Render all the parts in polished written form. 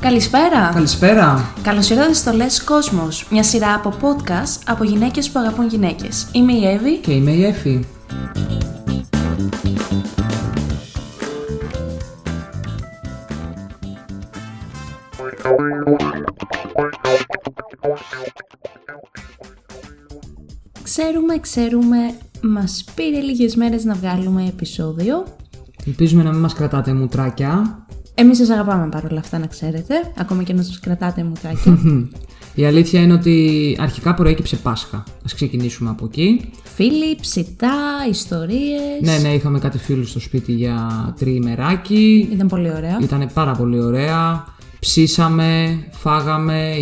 Καλησπέρα! Καλησπέρα! Καλώς ήρθατε στο Less Cosmos, μια σειρά από podcast από γυναίκες που αγαπούν γυναίκες. Είμαι η Εύη και είμαι η Έφη. Ξέρουμε, μας πήρε λίγες μέρες να βγάλουμε επεισόδιο. Ελπίζουμε να μην μας κρατάτε μουτράκια. Εμείς σας αγαπάμε παρόλα αυτά, να ξέρετε, ακόμα και να σας κρατάτε μουτράκια. Η αλήθεια είναι ότι αρχικά προέκυψε Πάσχα. Ας ξεκινήσουμε από εκεί. Φίλοι, ψητά, ιστορίες. Ναι, είχαμε κάτι φίλους στο σπίτι για τριημεράκι. Ήταν πολύ ωραία. Ήταν πάρα πολύ ωραία. Ψήσαμε, φάγαμε,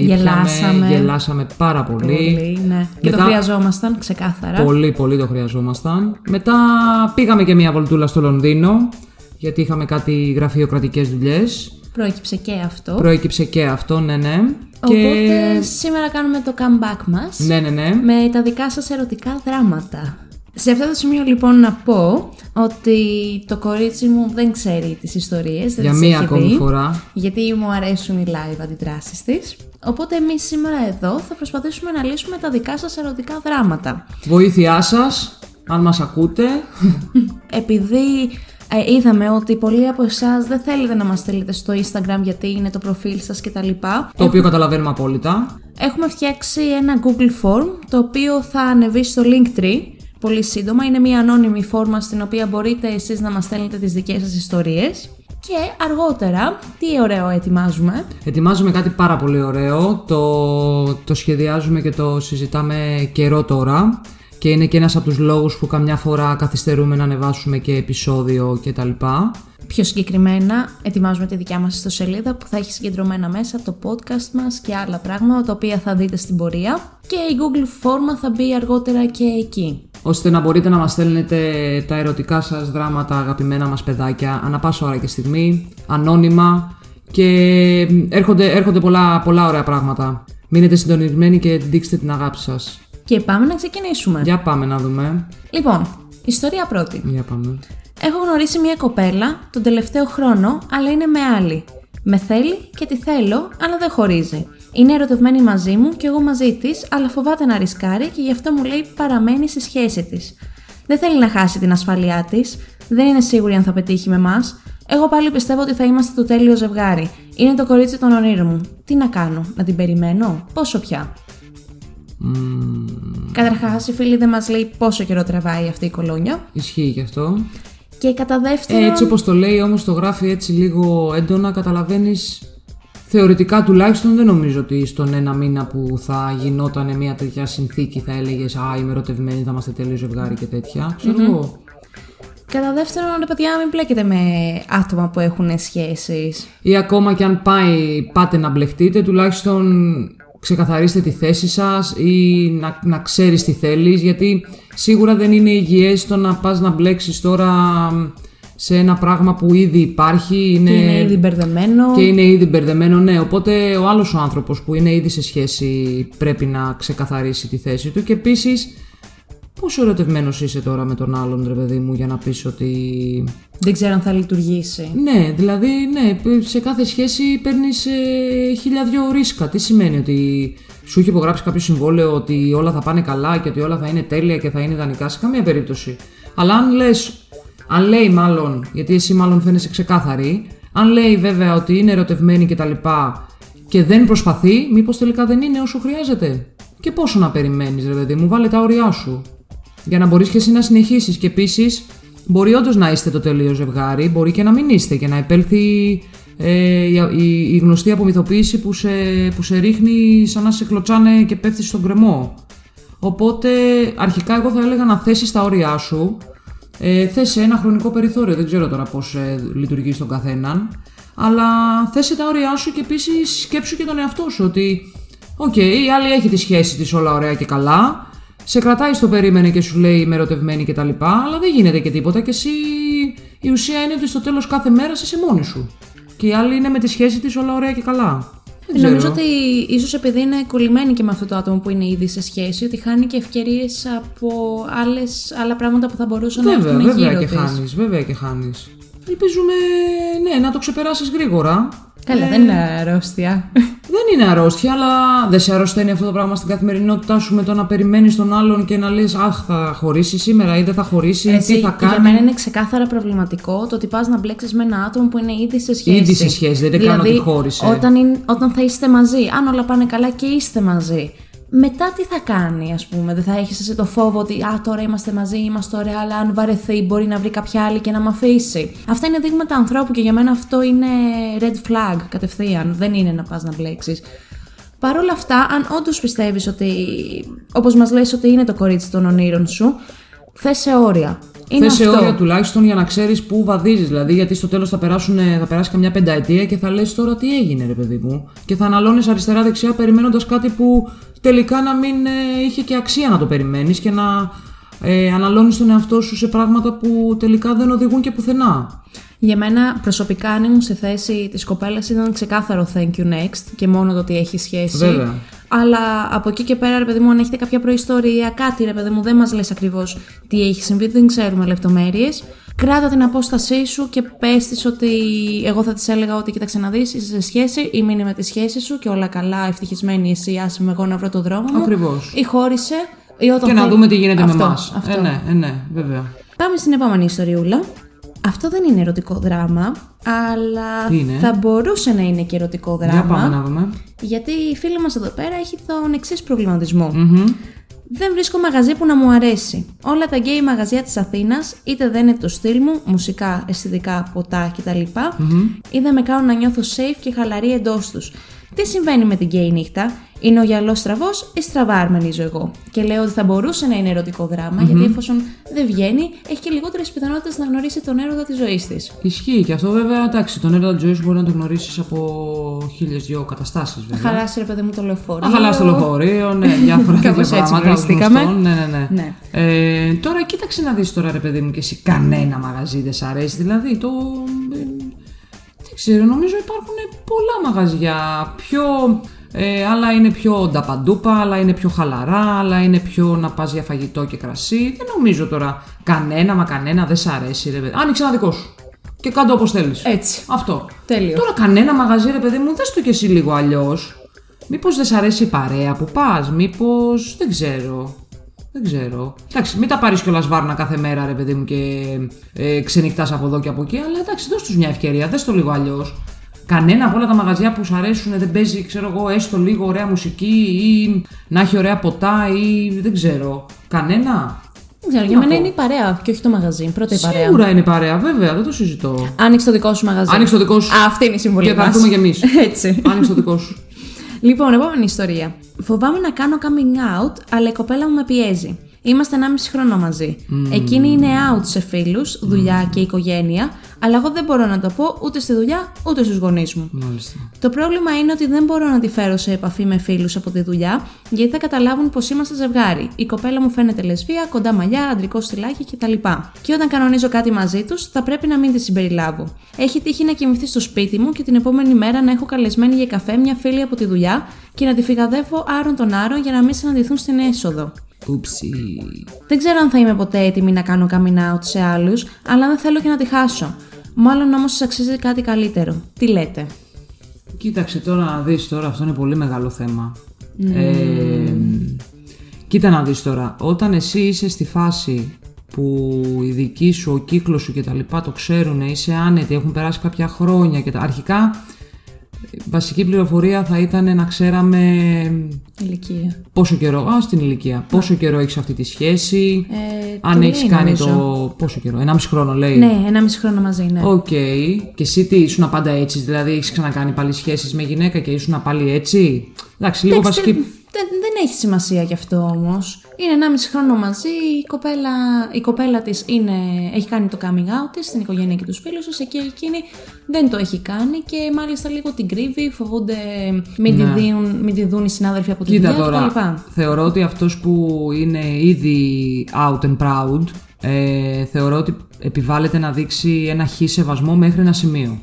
γελάσαμε πάρα πολύ. Ναι. Και το χρειαζόμασταν, ξεκάθαρα. Πολύ, πολύ το χρειαζόμασταν. Μετά πήγαμε και μία βολτούλα στο Λονδίνο, γιατί είχαμε κάτι γραφειοκρατικές δουλειές. Προέκυψε και αυτό, ναι. Οπότε σήμερα κάνουμε το comeback μας. Ναι. Με τα δικά σας ερωτικά δράματα. Σε αυτό το σημείο λοιπόν να πω ότι το κορίτσι μου δεν ξέρει τις ιστορίες, δεν τις έχει δει. Για μία ακόμη φορά. Γιατί μου αρέσουν οι live αντιδράσεις της. Οπότε εμείς σήμερα εδώ θα προσπαθήσουμε να λύσουμε τα δικά σας ερωτικά δράματα. Βοήθειά σας, αν μας ακούτε. Επειδή είδαμε ότι πολλοί από εσάς δεν θέλετε να μας στείλετε στο Instagram γιατί είναι το προφίλ σας κτλ. Το οποίο καταλαβαίνουμε απόλυτα. Έχουμε φτιάξει ένα Google Form το οποίο θα ανεβεί στο Linktree. Πολύ σύντομα, είναι μια ανώνυμη φόρμα στην οποία μπορείτε εσείς να μας στέλνετε τις δικές σας ιστορίες. Και αργότερα, τι ωραίο ετοιμάζουμε. Ετοιμάζουμε κάτι πάρα πολύ ωραίο, το σχεδιάζουμε και το συζητάμε καιρό τώρα. Και είναι και ένας από τους λόγους που καμιά φορά καθυστερούμε να ανεβάσουμε και επεισόδιο κτλ. Πιο συγκεκριμένα, ετοιμάζουμε τη δικιά μας ιστοσελίδα που θα έχει συγκεντρωμένα μέσα το podcast μας και άλλα πράγματα τα οποία θα δείτε στην πορεία. Και η Google φόρμα θα μπει αργότερα και εκεί, ώστε να μπορείτε να μας στέλνετε τα ερωτικά σας δράματα, αγαπημένα μας παιδάκια, ανά πάσα ώρα και στιγμή, ανώνυμα, και έρχονται πολλά ωραία πράγματα. Μείνετε συντονισμένοι και δείξτε την αγάπη σας. Και πάμε να ξεκινήσουμε. Για πάμε να δούμε. Λοιπόν, ιστορία πρώτη. Για πάμε. Έχω γνωρίσει μια κοπέλα τον τελευταίο χρόνο, αλλά είναι με άλλη. Με θέλει και τη θέλω, αλλά δεν χωρίζει. Είναι ερωτευμένη μαζί μου και εγώ μαζί της, αλλά φοβάται να ρισκάρει και γι' αυτό μου λέει παραμένει στη σχέση της. Δεν θέλει να χάσει την ασφαλειά της, δεν είναι σίγουρη αν θα πετύχει με εμάς. Εγώ πάλι πιστεύω ότι θα είμαστε το τέλειο ζευγάρι. Είναι το κορίτσι των ονείρων μου. Τι να κάνω, να την περιμένω, πόσο πια. Καταρχάς, η φίλη δεν μας λέει πόσο καιρό τραβάει αυτή η κολόνια. Ισχύει γι' αυτό. Και κατά δεύτερον, έτσι όπως το λέει, όμως το γράφει έτσι λίγο έντονα, καταλαβαίνεις. Θεωρητικά τουλάχιστον δεν νομίζω ότι στον ένα μήνα που θα γινόταν μια τέτοια συνθήκη θα έλεγες «Α, είμαι ερωτευμένη, θα είμαστε τέλειο ζευγάρι» και τέτοια. Ξέρω εγώ. Κατά δεύτερον, ρε παιδιά, μην μπλέκετε με άτομα που έχουν σχέσεις. Ή ακόμα και αν πάτε να μπλεχτείτε, τουλάχιστον ξεκαθαρίστε τη θέση σας ή να ξέρεις τι θέλεις, γιατί σίγουρα δεν είναι υγιές το να πας να μπλέξεις τώρα σε ένα πράγμα που ήδη υπάρχει. Και είναι ήδη μπερδεμένο, ναι. Οπότε ο άλλος ο άνθρωπος που είναι ήδη σε σχέση πρέπει να ξεκαθαρίσει τη θέση του. Και επίσης, πόσο ερωτευμένος είσαι τώρα με τον άλλον, ρε παιδί μου, για να πεις ότι δεν ξέρω αν θα λειτουργήσει. Ναι, δηλαδή, ναι, σε κάθε σχέση παίρνεις χίλια δυο ρίσκα. Τι σημαίνει ότι σου έχει υπογράψει κάποιο συμβόλαιο ότι όλα θα πάνε καλά και ότι όλα θα είναι τέλεια και θα είναι ιδανικά? Σε καμία περίπτωση. Αλλά αν λέει, γιατί εσύ μάλλον φαίνεσαι ξεκάθαρη, αν λέει βέβαια ότι είναι ερωτευμένη και τα λοιπά και δεν προσπαθεί, μήπως τελικά δεν είναι όσο χρειάζεται? Και πόσο να περιμένεις, ρε παιδί μου, βάλε τα όρια σου για να μπορείς και εσύ να συνεχίσεις. Και επίσης, μπορεί όντως να είστε το τελείως ζευγάρι, μπορεί και να μην είστε και να επέλθει η γνωστή απομυθοποίηση που σε ρίχνει σαν να σε κλωτσάνε και πέφτεις στον κρεμό. Οπότε αρχικά εγώ θα έλεγα να θέσεις τα όρια σου. Θέσε ένα χρονικό περιθώριο, δεν ξέρω τώρα πώς λειτουργεί στον καθέναν, αλλά θέσε τα όρια σου και επίσης σκέψου και τον εαυτό σου ότι η άλλη έχει τη σχέση της, όλα ωραία και καλά, σε κρατάει στο περίμενε και σου λέει είμαι ερωτευμένη και τα λοιπά, αλλά δεν γίνεται και τίποτα και εσύ, η ουσία είναι ότι στο τέλος κάθε μέρας είσαι μόνη σου και η άλλη είναι με τη σχέση της, όλα ωραία και καλά. Νομίζω ότι ίσως επειδή είναι κολλημένη και με αυτό το άτομο που είναι ήδη σε σχέση, ότι χάνει και ευκαιρίες από άλλα πράγματα που θα μπορούσαν να έχουν γύρω της. Βέβαια και χάνεις. Ελπίζουμε, ναι, να το ξεπεράσεις γρήγορα. Καλά, δεν είναι αρρώστια. Δεν είναι αρρώστια, αλλά δεν σε αρρωσταίνει αυτό το πράγμα στην καθημερινότητά σου με το να περιμένεις τον άλλον και να λες «Αχ, θα χωρίσει σήμερα» ή «Δεν θα χωρίσει» ή «Τι θα κάνει». Για μένα είναι ξεκάθαρα προβληματικό το ότι πας να μπλέξεις με ένα άτομο που είναι ήδη σε σχέση. Ήδη σε σχέση, δεν είναι καν ότι χώρισε. Όταν θα είστε μαζί, αν όλα πάνε καλά και είστε μαζί. Μετά τι θα κάνει, ας πούμε, δεν θα έχεις εσύ το φόβο ότι «Α, τώρα είμαστε μαζί, είμαστε ωραία, αλλά αν βαρεθεί μπορεί να βρει κάποια άλλη και να μ' αφήσει». Αυτά είναι δείγματα ανθρώπου και για μένα αυτό είναι red flag κατευθείαν, δεν είναι να πας να μπλέξεις. Παρ' όλα αυτά, αν όντως πιστεύεις ότι, όπως μας λες, ότι είναι το κορίτσι των ονείρων σου, θέσε όρια. Θέσε όρια τουλάχιστον για να ξέρεις πού βαδίζεις. Δηλαδή, γιατί στο τέλος θα περάσει καμιά πενταετία και θα λες τώρα τι έγινε, ρε παιδί μου. Και θα αναλώνεις αριστερά-δεξιά περιμένοντας κάτι που τελικά να μην είχε και αξία να το περιμένεις και να αναλώνεις τον εαυτό σου σε πράγματα που τελικά δεν οδηγούν και πουθενά. Για μένα προσωπικά, αν ήμουν στη θέση της κοπέλας, ήταν ξεκάθαρο thank you next και μόνο το ότι έχει σχέση. Βέβαια. Αλλά από εκεί και πέρα, ρε παιδί μου, αν έχετε κάποια προϊστορία, κάτι, ρε παιδί μου, δεν μας λες ακριβώς τι έχει συμβεί, δεν ξέρουμε λεπτομέρειες. Κράτα την απόστασή σου και πες της ότι εγώ θα της έλεγα ότι κοίταξε να δεις, είσαι σε σχέση ή μείνε με τη σχέση σου και όλα καλά, ευτυχισμένη εσύ, άσε με εγώ να βρω το δρόμο μου. Ακριβώς. Ή χώρισε. Ή όταν και να δούμε τι γίνεται αυτό, με εμάς. Ναι, βέβαια. Πάμε στην επόμενη ιστοριούλα. Αυτό δεν είναι ερωτικό δράμα, αλλά θα μπορούσε να είναι και ερωτικό δράμα. Για πάμε να δούμε. Γιατί η φίλη μας εδώ πέρα έχει τον εξής προβληματισμό. Mm-hmm. Δεν βρίσκω μαγαζί που να μου αρέσει. Όλα τα γκέι μαγαζιά της Αθήνας, είτε δεν είναι το στυλ μου, μουσικά, αισθητικά, ποτά κτλ. Mm-hmm. Ή δεν με κάνουν να νιώθω safe και χαλαρή εντός τους. Τι συμβαίνει με την γκέι νύχτα, είναι ο γυαλός στραβός ή στραβά αρμενίζω εγώ? Και λέω ότι θα μπορούσε να είναι ερωτικό δράμα, mm-hmm. γιατί εφόσον δεν βγαίνει, έχει και λιγότερες πιθανότητες να γνωρίσει τον έρωτα της ζωής της. Ισχύει και αυτό βέβαια, εντάξει, τον έρωτα της ζωής μπορεί να τον γνωρίσεις από 1.002 καταστάσεις βέβαια. Να χαλάσει, ρε παιδί μου, το λεωφορείο. Να χαλάσει το λεωφορείο, ναι, διάφορα πράγματα γνωστών. Ναι. Τώρα κοίταξε να δεις τώρα, ρε παιδί μου, και εσύ κανένα μαγαζί δεν σ' αρέσει, δηλαδή το. Ξέρω, νομίζω υπάρχουν πολλά μαγαζιά, άλλα είναι πιο νταπαντούπα, άλλα είναι πιο χαλαρά, άλλα είναι πιο να πας για φαγητό και κρασί. Δεν νομίζω τώρα κανένα δεν σ' αρέσει, ρε παιδί. Άνοιξε ένα δικό σου και κάντο όπως θέλεις. Έτσι. Αυτό. Τέλειο. Τώρα κανένα μαγαζί, ρε παιδί μου, δες το κι εσύ λίγο αλλιώς. Μήπως δεν σ' αρέσει η παρέα που πας, μήπως δεν ξέρω. Εντάξει, μην τα πάρεις κιόλας βάρνα κάθε μέρα, ρε παιδί μου, και ξενυχτάς από εδώ και από εκεί. Αλλά εντάξει, δώσ' τους μια ευκαιρία, δες το λίγο αλλιώς. Κανένα από όλα τα μαγαζιά που σου αρέσουν δεν παίζει, ξέρω εγώ, έστω λίγο ωραία μουσική ή να έχει ωραία ποτά ή δεν ξέρω. Κανένα. Δεν ξέρω, για μένα είναι η παρέα και όχι το μαγαζί. Πρώτα η παρέα. Σίγουρα είναι η παρέα, βέβαια, δεν το συζητώ. Άνοιξε το δικό σου μαγαζί. Άνοιξε το δικό σου. Αυτή είναι η συμβουλή. Και θα έρθουμε κι εμείς. Έτσι. Άνοιξε το δικό σου. Λοιπόν, επόμενη ιστορία. Φοβάμαι να κάνω coming out, αλλά η κοπέλα μου με πιέζει. Είμαστε 1,5 χρόνο μαζί. Εκείνη είναι out σε φίλους, δουλειά και οικογένεια, αλλά εγώ δεν μπορώ να το πω ούτε στη δουλειά ούτε στους γονείς μου. Μάλιστα. Το πρόβλημα είναι ότι δεν μπορώ να τη φέρω σε επαφή με φίλους από τη δουλειά, γιατί θα καταλάβουν πως είμαστε ζευγάρι. Η κοπέλα μου φαίνεται λεσβία, κοντά μαλλιά, αντρικό στυλάκι κτλ. Και όταν κανονίζω κάτι μαζί τους, θα πρέπει να μην τη συμπεριλάβω. Έχει τύχει να κοιμηθεί στο σπίτι μου και την επόμενη μέρα να έχω καλεσμένη για καφέ μια φίλη από τη δουλειά και να τη φυγαδεύω άρον τον άρον για να μην συναντηθούν στην έσοδο. Ούψι. Δεν ξέρω αν θα είμαι ποτέ έτοιμη να κάνω coming out σε άλλους, αλλά δεν θέλω και να τη χάσω. Μάλλον όμως σας αξίζει κάτι καλύτερο. Τι λέτε? Κοίταξε τώρα να δεις τώρα, αυτό είναι πολύ μεγάλο θέμα. Κοίτα να δεις τώρα, όταν εσύ είσαι στη φάση που οι δικοί σου, ο κύκλος σου και τα λοιπά το ξέρουν, είσαι άνετη, έχουν περάσει κάποια χρόνια και τα αρχικά. Βασική πληροφορία θα ήταν να ξέραμε ηλικία. Πόσο καιρό, στην ηλικία. Πόσο καιρό έχεις αυτή τη σχέση, αν έχεις κάνει το. Πόσο καιρό, 1,5 χρόνο λέει. Ναι, 1,5 χρόνο μαζί, ναι. Οκ. Και εσύ τι, ήσουν πάντα έτσι, δηλαδή έχεις ξανακάνει πάλι σχέσεις με γυναίκα και ήσουν πάλι έτσι. Εντάξει, λίγο βασική. Δεν έχει σημασία γι' αυτό όμως. Είναι 1,5 χρόνο μαζί, η κοπέλα της έχει κάνει το coming out της στην οικογένεια και τους φίλους της, και εκείνη δεν το έχει κάνει και μάλιστα λίγο την κρύβει, φοβούνται μην τη δουν οι συνάδελφοι από τη δουλειά κτλ. Θεωρώ ότι αυτός που είναι ήδη out and proud, θεωρώ ότι επιβάλλεται να δείξει ένα χι σεβασμό μέχρι ένα σημείο.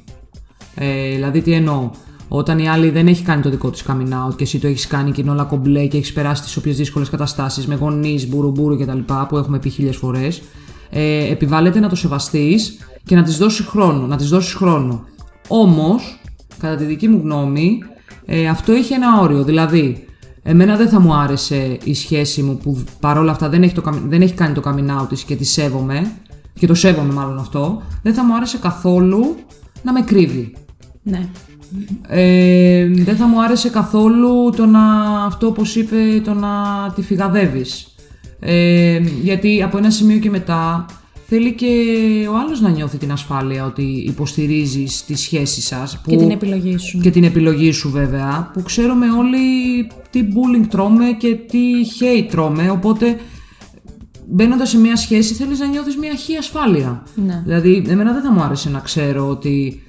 Δηλαδή τι εννοώ. Όταν η άλλη δεν έχει κάνει το δικό της coming out και εσύ το έχεις κάνει και είναι όλα κομπλέ και έχεις περάσει τις όποιες δύσκολες καταστάσεις με γονείς, μπουρουμπουρου κτλ. Που έχουμε πει 1.000 φορές, επιβάλλεται να το σεβαστείς και να της δώσεις χρόνο. Όμως, κατά τη δική μου γνώμη, αυτό έχει ένα όριο. Δηλαδή, εμένα δεν θα μου άρεσε η σχέση μου που παρόλα αυτά δεν έχει κάνει το coming out της και τη σέβομαι, και το σέβομαι μάλλον αυτό, δεν θα μου άρεσε καθόλου να με κρύβει. Ναι. Δεν θα μου άρεσε καθόλου το να, αυτό όπως είπε, το να τη φυγαδεύεις. Γιατί από ένα σημείο και μετά θέλει και ο άλλος να νιώθει την ασφάλεια ότι υποστηρίζεις τη σχέση σας που, και την επιλογή σου. Και την επιλογή σου βέβαια, που ξέρουμε όλοι τι bullying τρώμε και τι hate τρώμε, οπότε μπαίνοντας σε μια σχέση θέλεις να νιώθεις μια χή ασφάλεια. Ναι. Δηλαδή εμένα δεν θα μου άρεσε να ξέρω ότι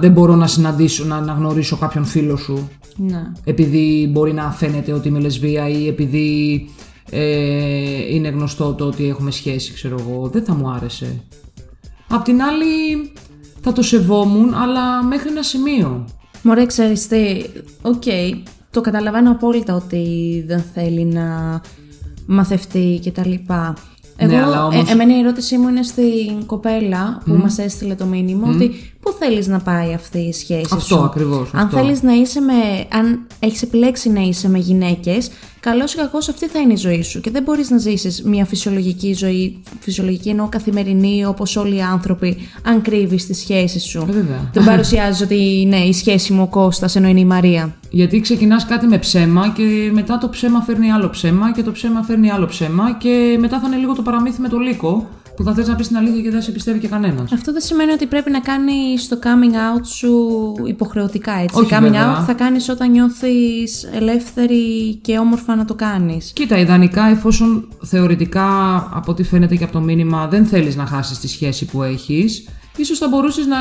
δεν μπορώ να συναντήσω, να γνωρίσω κάποιον φίλο σου, ναι, επειδή μπορεί να φαίνεται ότι είμαι λεσβία ή επειδή είναι γνωστό το ότι έχουμε σχέση, ξέρω εγώ. Δεν θα μου άρεσε. Απ' την άλλη θα το σεβόμουν, αλλά μέχρι ένα σημείο. Μωρέ, ξέρεις τι, okay, το καταλαβαίνω απόλυτα ότι δεν θέλει να μαθευτεί και τα λοιπά. Εγώ, ναι, αλλά όμως... εμένα η ερώτησή μου είναι στην κοπέλα που μας έστειλε το μήνυμα, ότι πού θέλεις να πάει αυτή η σχέση αυτό, σου. Αυτό ακριβώς. Αν θέλεις να είσαι με, αν έχεις επιλέξει να είσαι με γυναίκες, καλώς ή κακώς αυτή θα είναι η ζωή σου και δεν μπορείς να ζήσεις μια φυσιολογική ζωή, φυσιολογική εννοώ καθημερινή όπως όλοι οι άνθρωποι, αν κρύβεις τη σχέση σου. Βέβαια. Τον παρουσιάζεις ότι ναι, η σχέση μου ο Κώστας ενώ είναι η Μαρία. Γιατί ξεκινάς κάτι με ψέμα και μετά το ψέμα φέρνει άλλο ψέμα και το ψέμα φέρνει άλλο ψέμα και μετά θα είναι λίγο το παραμύθι με το λύκο που θα θες να πεις την αλήθεια και δεν σε πιστεύει και κανένας. Αυτό δεν σημαίνει ότι πρέπει να κάνεις το coming out σου υποχρεωτικά, έτσι. Όχι, coming βέβαια. Out θα κάνεις όταν νιώθεις ελεύθερη και όμορφα να το κάνεις. Κοίτα, ιδανικά, εφόσον θεωρητικά από ό,τι φαίνεται και από το μήνυμα δεν θέλεις να χάσεις τη σχέση που έχεις, ίσως θα μπορούσες να,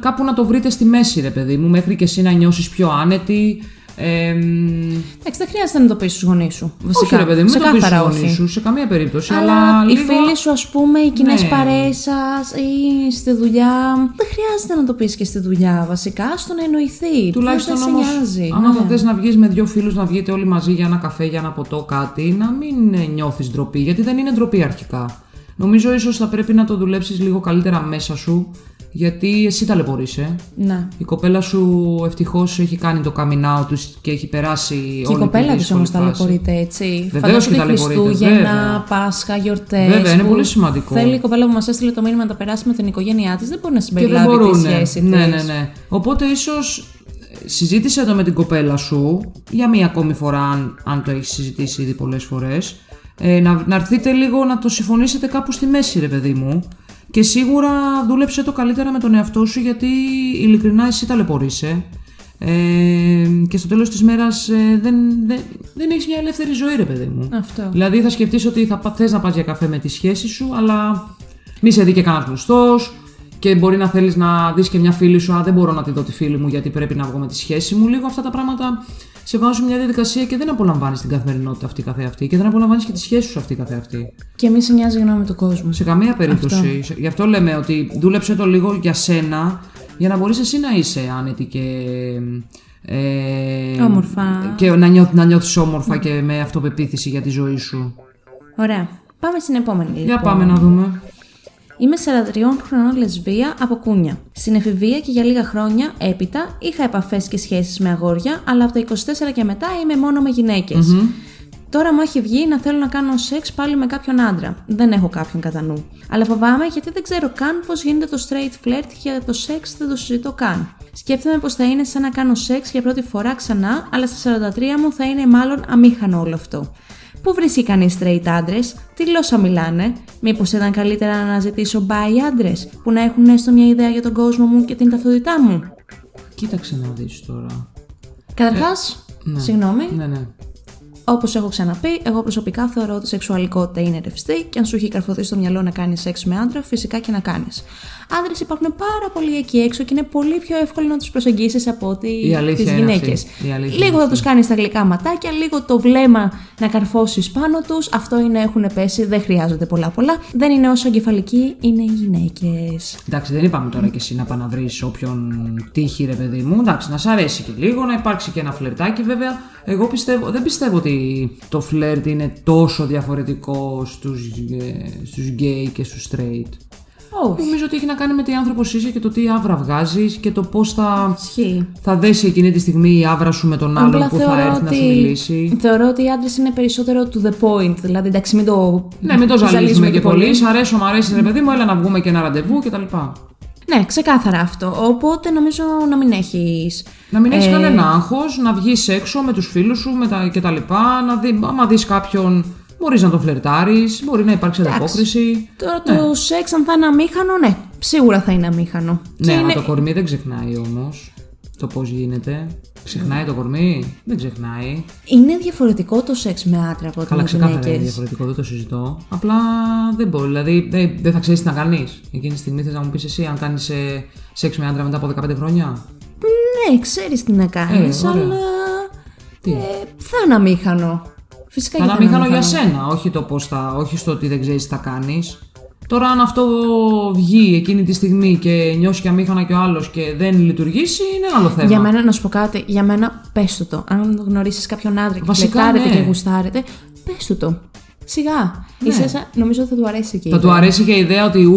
κάπου να το βρείτε στη μέση, ρε παιδί μου, μέχρι και εσύ να νιώσεις πιο άνετη. Εντάξει, δεν χρειάζεται να το πεις στους γονείς σου. Βασικά. Όχι, ρε παιδί μου, δεν το πεις στους γονείς σου σε καμία περίπτωση. Αλλά οι φίλοι σου, ας πούμε, οι κοινές παρέες σας ή στη δουλειά. Δεν χρειάζεται να το πεις και στη δουλειά, βασικά. Στον εννοηθεί. Τουλάχιστον όμως, άμα θα θες να βγεις με δύο φίλους, να βγείτε όλοι μαζί για ένα καφέ, για ένα ποτό, κάτι, να μην νιώθεις ντροπή, γιατί δεν είναι ντροπή αρχικά. Νομίζω ίσως θα πρέπει να το δουλέψεις λίγο καλύτερα μέσα σου, γιατί εσύ ταλαιπωρείσαι. Ναι. Η κοπέλα σου ευτυχώς έχει κάνει το coming out τους και έχει περάσει όλη τη φάση. Και η κοπέλα τους όμως ταλαιπωρείται, έτσι. Βεβαίως και ταλαιπωρείται. Χριστούγεννα, Πάσχα, γιορτές. Βέβαια, είναι πολύ σημαντικό. Θέλει η κοπέλα που μας έστειλε το μήνυμα να τα περάσει με την οικογένειά της, δεν μπορεί να συμπεριλάβει τη σχέση της. Ναι, ναι, ναι. Οπότε ίσως συζήτησε το με την κοπέλα σου για μία ακόμη φορά, αν το έχει συζητήσει ήδη πολλές φορές. Να έρθετε λίγο να το συμφωνήσετε κάπου στη μέση, ρε παιδί μου. Και σίγουρα δούλεψε το καλύτερα με τον εαυτό σου, γιατί ειλικρινά εσύ ταλαιπωρείσαι. Και στο τέλος της μέρας δεν έχεις μια ελεύθερη ζωή, ρε παιδί μου. Αυτό. Δηλαδή θα σκεφτείς ότι θα θες να πας για καφέ με τη σχέση σου, αλλά μη σε δει και κανένας γνωστός. Και μπορεί να θέλεις να δεις και μια φίλη σου. Α, δεν μπορώ να τη δω τη φίλη μου, γιατί πρέπει να βγω με τη σχέση μου. Λίγο αυτά τα πράγματα σε βάζουν μια διαδικασία και δεν απολαμβάνεις την καθημερινότητα αυτή καθεαυτή και δεν απολαμβάνεις και τη σχέση σου αυτή καθεαυτή. Και μη σε νοιάζει η γνώμη του κόσμου. Σε καμία περίπτωση. Αυτό. Γι' αυτό λέμε ότι δούλεψε το λίγο για σένα, για να μπορείς εσύ να είσαι άνετη και. Όμορφα. Και να νιώθεις όμορφα και με αυτοπεποίθηση για τη ζωή σου. Ωραία. Πάμε στην επόμενη. Για λοιπόν, πάμε να δούμε. Είμαι 43 χρονών λεσβία από Κούνια. Στην εφηβεία και για λίγα χρόνια έπειτα είχα επαφές και σχέσεις με αγόρια, αλλά από τα 24 και μετά είμαι μόνο με γυναίκες. Τώρα μου έχει βγει να θέλω να κάνω σεξ πάλι με κάποιον άντρα. Δεν έχω κάποιον κατά νου. Αλλά φοβάμαι, γιατί δεν ξέρω καν πώς γίνεται το straight flirt και για το σεξ δεν το συζητώ καν. Σκέφτομαι πως θα είναι σαν να κάνω σεξ για πρώτη φορά ξανά, αλλά στα 43 μου θα είναι μάλλον αμήχανο όλο αυτό. Πού βρίσκει κανείς straight άντρες, τι γλώσσα μιλάνε, μήπως ήταν καλύτερα να αναζητήσω bi άντρες που να έχουν έστω μια ιδέα για τον κόσμο μου και την ταυτότητά μου. Κοίταξε να δεις τώρα. Καταρχάς, ναι, συγγνώμη. Ναι, ναι. Όπως έχω ξαναπεί, εγώ προσωπικά θεωρώ ότι η σεξουαλικότητα είναι ρευστή και αν σου έχει καρφωθεί στο μυαλό να κάνεις σεξ με άντρα, φυσικά και να κάνεις. Άντρες υπάρχουν πάρα πολλοί εκεί έξω και είναι πολύ πιο εύκολο να τους προσεγγίσεις από ότι τις γυναίκες. Λίγο θα τους κάνεις τα γλυκά ματάκια, λίγο το βλέμμα να καρφώσεις πάνω τους. Αυτό είναι, έχουν πέσει, δεν χρειάζονται πολλά. Δεν είναι όσο εγκεφαλικοί είναι οι γυναίκες. Εντάξει, δεν είπαμε τώρα κι εσύ να πας να βρεις όποιον τύχη, ρε παιδί μου. Εντάξει, να σ' αρέσει και λίγο, να υπάρξει και ένα φλερτάκι βέβαια. Εγώ δεν πιστεύω ότι το φλερτ είναι τόσο διαφορετικό στους γκέι και στους straight. Όχι. Νομίζω ότι έχει να κάνει με τι άνθρωπο είσαι και το τι άβρα βγάζεις και το πώς θα δέσει εκείνη τη στιγμή η άβρα σου με τον άλλον που θα έρθει να σου μιλήσει. Θεωρώ ότι οι άντρες είναι περισσότερο to the point. Δηλαδή, εντάξει, μην το. Ναι, μην το ζαλίζουμε και πολύ. Σ' αρέσω, μ' αρέσει, ρε παιδί μου, έλα να βγούμε και ένα ραντεβού κτλ. Ναι, ξεκάθαρα αυτό. Οπότε νομίζω να μην έχεις. Να μην έχεις κανένα άγχος, να βγεις έξω με τους φίλους σου κτλ. Άμα δεις κάποιον. Μπορείς να το φλερτάρεις, μπορεί να υπάρξει ανταπόκριση. Τώρα το σεξ, αν θα είναι αμήχανο, ναι, σίγουρα θα είναι αμήχανο. Ναι, αλλά το κορμί δεν ξεχνάει όμως. Το πώς γίνεται. Ξεχνάει το κορμί, δεν ξεχνάει. Είναι διαφορετικό το σεξ με άντρα από ό,τι με γυναίκες. Καλά, ξεκάθαρα είναι διαφορετικό, δεν το συζητώ. Απλά δεν μπορεί. Δηλαδή δεν θα ξέρεις τι να κάνεις. Εκείνη τη στιγμή θες να μου πεις εσύ αν κάνεις σεξ με άντρα μετά από 15 χρόνια. Ναι, ξέρεις τι να κάνεις, αλλά. Θα είναι αμήχανο. Φυσικά θα είναι αμήχανο για σένα, όχι, το πώς θα, όχι στο ότι δεν ξέρεις τι θα κάνεις. Τώρα, αν αυτό βγει εκείνη τη στιγμή και νιώσει και αμήχανα και ο άλλος και δεν λειτουργήσει, είναι άλλο θέμα. Για μένα, να σου πω κάτι, για μένα πες του το. Αν γνωρίσεις κάποιον άντρα και φλερτάρετε και γουστάρετε, πες του το. Σιγά. Ίσα-ίσα, νομίζω θα του αρέσει και η ιδέα. Θα του αρέσει και η ιδέα ότι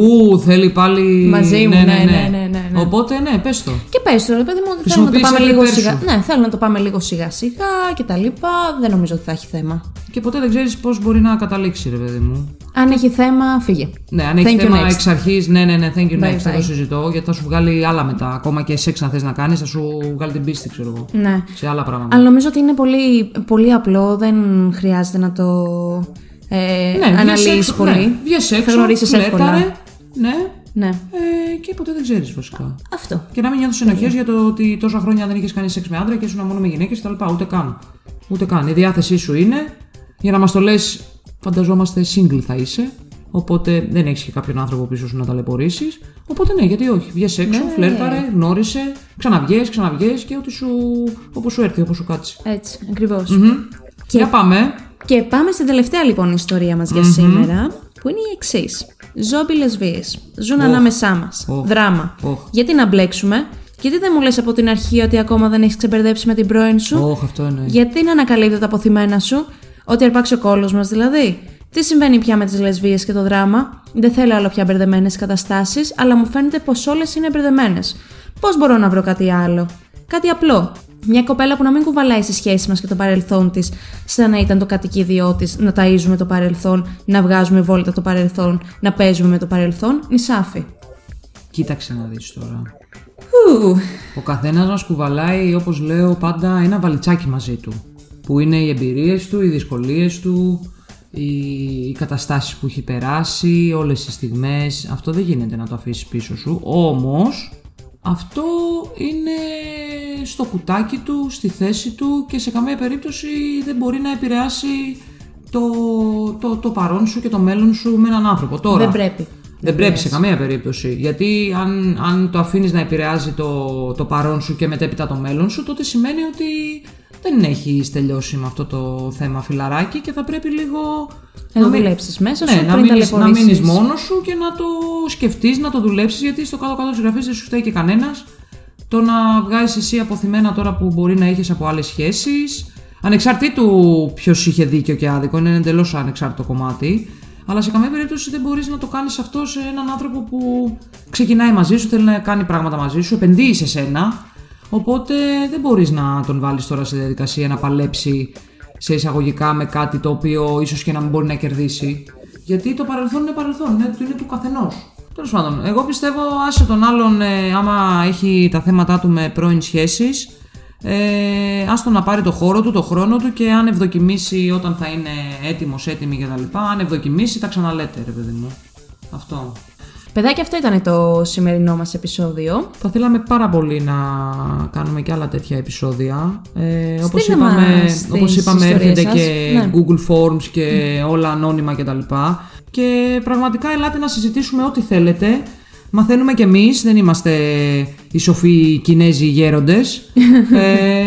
θέλει πάλι. Μαζί μου, ναι. Οπότε, ναι, πες το. Και πες το, ρε παιδί μου, ότι θέλω να το πάμε λίγο σιγά. Ναι, θέλω να το πάμε λίγο σιγά-σιγά και τα λοιπά. Δεν νομίζω ότι θα έχει θέμα. Και ποτέ δεν ξέρεις πώς μπορεί να καταλήξει, ρε παιδί μου. Αν έχει θέμα, φύγε. Ναι, αν έχει θέμα εξ αρχής, ναι, thank you next, θα το συζητώ, γιατί θα σου βγάλει άλλα μετά. Ακόμα και σεξ, αν θες να κάνεις, θα σου βγάλει την πίστη, ξέρω εγώ. Ναι. Σε άλλα πράγματα. Αλλά νομίζω ότι είναι πολύ απλό, δεν χρειάζεται να το. Αναλύεις πολύ. Βγες έξω, γνωρίσεις εύκολα. Ναι. Και ποτέ δεν ξέρεις βασικά. Αυτό. Και να μην νιώθεις ενοχές για το ότι τόσα χρόνια δεν είχες κάνει σεξ με άντρα και ήσουν μόνο με γυναίκες κτλ. Ούτε καν. Η διάθεσή σου είναι για να μας το λες, φανταζόμαστε single θα είσαι. Οπότε δεν έχεις και κάποιον άνθρωπο πίσω σου να ταλαιπωρήσεις. Οπότε ναι, γιατί όχι. Βγες έξω, φλέρταρε, γνώρισε, ξαναβγες και ό,τι σου. Όπως σου έρθει, όπως σου κάτσει. Έτσι, ακριβώς. Για πάμε. Και πάμε στην τελευταία λοιπόν ιστορία μας για σήμερα, που είναι η εξής. Ζόμπι λεσβείες. Ζουν ανάμεσά μας. Δράμα. Γιατί να μπλέξουμε, γιατί δεν μου λες από την αρχή ότι ακόμα δεν έχεις ξεμπερδέψει με την πρώην σου, γιατί να ανακαλύπτω τα αποθυμένα σου, ότι αρπάξει ο κόλος μας δηλαδή. Τι συμβαίνει πια με τις λεσβείες και το δράμα, δεν θέλω άλλο πια μπερδεμένες καταστάσεις, αλλά μου φαίνεται πως όλες είναι μπερδεμένες. Πώς μπορώ να βρω κάτι άλλο, κάτι απλό. Μια κοπέλα που να μην κουβαλάει στη σχέση μας και το παρελθόν της, σαν να ήταν το κατοικίδιό της, να ταΐζουμε το παρελθόν, να βγάζουμε βόλτα το παρελθόν, να παίζουμε με το παρελθόν, νησάφι. Κοίταξε να δεις τώρα. Ο καθένας μας κουβαλάει, όπως λέω πάντα, ένα βαλιτσάκι μαζί του. Που είναι οι εμπειρίες του, οι δυσκολίες του, οι καταστάσεις που έχει περάσει, όλες τις στιγμές. Αυτό δεν γίνεται να το αφήσεις πίσω σου, όμως. Αυτό είναι στο κουτάκι του, στη θέση του και σε καμία περίπτωση δεν μπορεί να επηρεάσει το παρόν σου και το μέλλον σου με έναν άνθρωπο. Τώρα, δεν πρέπει σε καμία περίπτωση, γιατί αν το αφήνεις να επηρεάζει το παρόν σου και μετέπειτα το μέλλον σου, τότε σημαίνει ότι δεν έχεις τελειώσει με αυτό το θέμα, φιλαράκι, και θα πρέπει λίγο να δουλέψεις μέσα σου, να μείνεις μόνος σου και να το σκεφτείς, να το δουλέψεις, γιατί στο κάτω-κάτω της γραφής δεν σου φταίει και κανένας. Το να βγάζεις εσύ αποθυμένα τώρα που μπορεί να είχες από άλλες σχέσεις, ανεξαρτήτου ποιος είχε δίκιο και άδικο, είναι εντελώς ανεξάρτητο κομμάτι. Αλλά σε καμία περίπτωση δεν μπορείς να το κάνεις αυτό σε έναν άνθρωπο που ξεκινάει μαζί σου, θέλει να κάνει πράγματα μαζί σου, επενδύει σε σένα. Οπότε δεν μπορείς να τον βάλεις τώρα σε διαδικασία να παλέψει σε εισαγωγικά με κάτι το οποίο ίσως και να μην μπορεί να κερδίσει. Γιατί το παρελθόν είναι παρελθόν, είναι του καθενός. Τέλος πάντων, εγώ πιστεύω άσε τον άλλον άμα έχει τα θέματα του με πρώην σχέσεις, άστο να πάρει το χώρο του, το χρόνο του, και αν ευδοκιμήσει όταν θα είναι έτοιμος, έτοιμη κτλ. Αν ευδοκιμήσει, τα ξαναλέτε, ρε παιδί μου. Αυτό. Παιδάκια, αυτό ήταν το σημερινό μας επεισόδιο. Θα θέλαμε πάρα πολύ να κάνουμε και άλλα τέτοια επεισόδια. Όπως είπαμε, έρχεται και Google Forms και όλα ανώνυμα κτλ. Και πραγματικά ελάτε να συζητήσουμε ό,τι θέλετε. Μαθαίνουμε κι εμείς, δεν είμαστε οι σοφοί Κινέζοι γέροντες.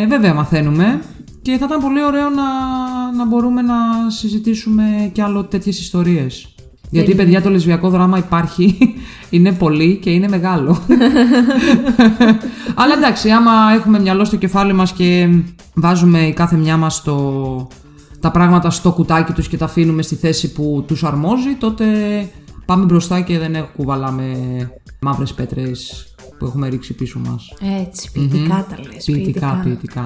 Βέβαια μαθαίνουμε. Και θα ήταν πολύ ωραίο να μπορούμε να συζητήσουμε κι άλλο τέτοιες ιστορίες. Γιατί, παιδιά, το λεσβιακό δράμα υπάρχει, είναι πολύ και είναι μεγάλο. Αλλά εντάξει, άμα έχουμε μυαλό στο κεφάλι μας και βάζουμε η κάθε μια μας τα πράγματα στο κουτάκι τους και τα αφήνουμε στη θέση που τους αρμόζει, τότε πάμε μπροστά και δεν κουβαλάμε μαύρες πέτρες που έχουμε ρίξει πίσω μας. Έτσι, ποιητικά τα λες. Ποιητικά,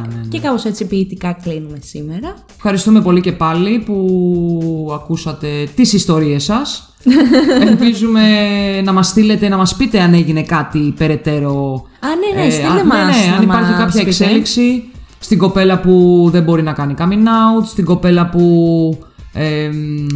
ναι. Και κάπως έτσι ποιητικά κλείνουμε σήμερα. Ευχαριστούμε πολύ και πάλι που ακούσατε τις ιστορίες σας. Ελπίζουμε να μας στείλετε, να μας πείτε αν έγινε κάτι περαιτέρω. Α, ναι, ναι, στείλτε μας. Ναι, αν υπάρχει κάποια εξέλιξη. Στην κοπέλα που δεν μπορεί να κάνει coming out, στην κοπέλα που...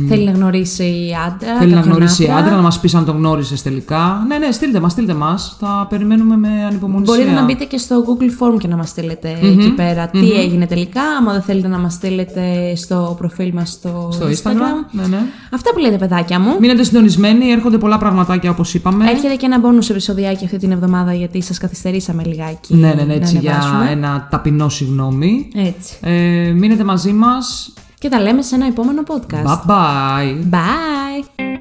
θέλει να γνωρίσει άντρα. Θέλει να γνωρίσει άντρα, να μας πεις αν τον γνώρισες τελικά. Ναι, ναι, στείλτε μας. Θα περιμένουμε με ανυπομονησία. Μπορείτε να μπείτε και στο Google Form και να μας στείλετε εκεί πέρα τι έγινε τελικά. Άμα δεν θέλετε να μας στείλετε στο προφίλ μας στο Instagram. Ναι. Αυτά που λέτε, παιδάκια μου. Μείνετε συντονισμένοι, έρχονται πολλά πραγματάκια όπως είπαμε. Έρχεται και ένα bonus επεισοδιάκι αυτή την εβδομάδα γιατί σας καθυστερήσαμε λιγάκι. Ναι, έτσι για ένα ταπεινό συγγνώμη. Μείνετε μαζί μας. Και τα λέμε σε ένα επόμενο podcast. Bye bye. Bye.